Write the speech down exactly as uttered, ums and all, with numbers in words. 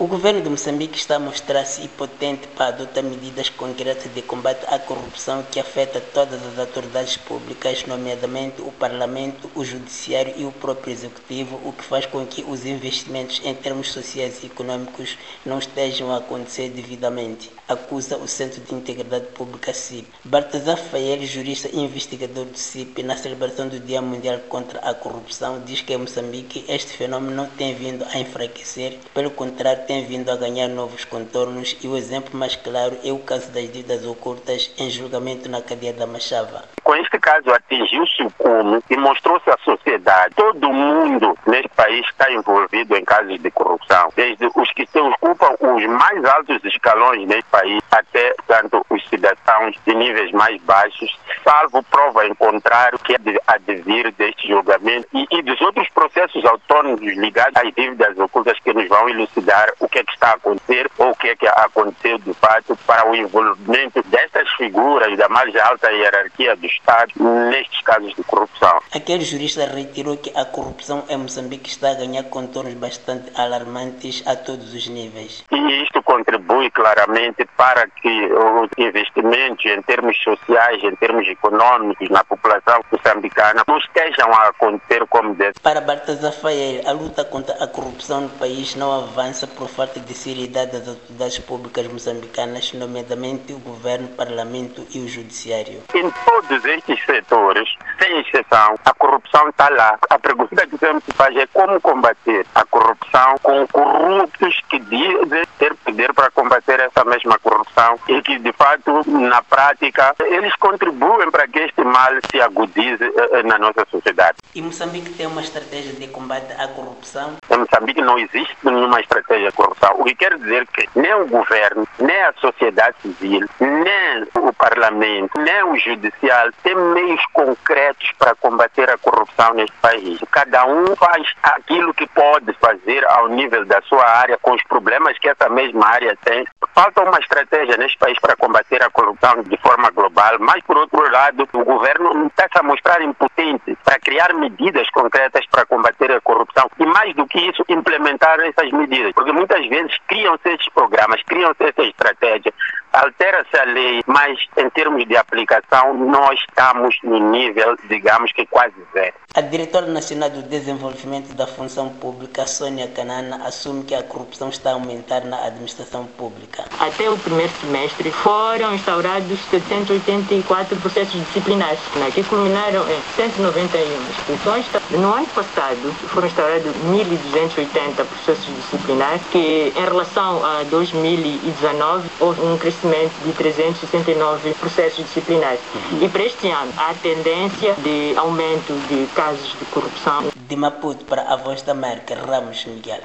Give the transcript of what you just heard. O governo de Moçambique está a mostrar-se impotente para adotar medidas concretas de combate à corrupção que afeta todas as autoridades públicas, nomeadamente o Parlamento, o Judiciário e o próprio Executivo, o que faz com que os investimentos em termos sociais e econômicos não estejam a acontecer devidamente, acusa o Centro de Integridade Pública C I P. Baltazar Fael, jurista e investigador do C I P, na celebração do Dia Mundial contra a Corrupção, diz que em Moçambique este fenômeno não tem vindo a enfraquecer, pelo contrário, tem vindo a ganhar novos contornos, e o exemplo mais claro é o caso das dívidas ocultas em julgamento na cadeia da Machava. Com este caso atingiu-se o cume e mostrou-se à sociedade. Todo mundo neste país está envolvido em casos de corrupção, desde os que ocupam os mais altos escalões neste país até, portanto, os cidadãos de níveis mais baixos, salvo prova em contrário que há de vir deste julgamento e, e dos outros processos autônomos ligados às dívidas ocultas que nos vão elucidar o que é que está a acontecer ou o que é que aconteceu de fato para o envolvimento destas figuras da mais alta hierarquia do Estado nestes casos de corrupção. Aquele jurista reiterou que a corrupção em Moçambique está a ganhar contornos bastante alarmantes a todos os níveis. E isto contribui claramente para que os investimentos em termos sociais, em termos econômicos na população moçambicana não estejam a acontecer como deve. Para Baltazar Fael, a luta contra a corrupção no país não avança por falta de seriedade das autoridades públicas moçambicanas, nomeadamente o governo, o parlamento e o judiciário. Em todos estes setores, sem exceção, a corrupção está lá. A pergunta que sempre se faz é como combater a corrupção com corruptos que dizem ter poder para combater essa mesma corrupção e que, de fato, na prática, eles contribuem para que este mal se agudize na nossa sociedade. E Moçambique tem uma estratégia de combate à corrupção? Em Moçambique não existe nenhuma estratégia de corrupção, o que quer dizer que nem o governo, nem a sociedade civil, nem o parlamento, nem o judiciário tem meios concretos para combater a corrupção neste país. Cada um faz aquilo que pode fazer ao nível da sua área com os problemas que essa mesma área tem. Falta uma estratégia neste país para combater a corrupção de forma global, mas por outro lado o governo está-se a mostrar impotente para criar medidas concretas para combater a corrupção e mais do que isso implementar essas medidas, porque muitas vezes criam-se esses programas, criam-se essas estratégias, altera-se a lei, mas em termos de aplicação nós estamos no nível, digamos que quase zero. A diretora nacional do desenvolvimento da função pública, Sônia Canana, assume que a corrupção está a aumentar na administração pública. Até o primeiro semestre foram instaurados setecentos e oitenta e quatro processos disciplinares, né, que culminaram em cento e noventa e um instituições. No ano passado foram instaurados mil duzentos e oitenta processos disciplinares, que em relação a dois mil e dezenove houve um crescimento de trezentos e sessenta e nove processos disciplinares. E para este ano há tendência de aumento de casos de corrupção. De Maputo para a Voz da América, Ramos Miguel.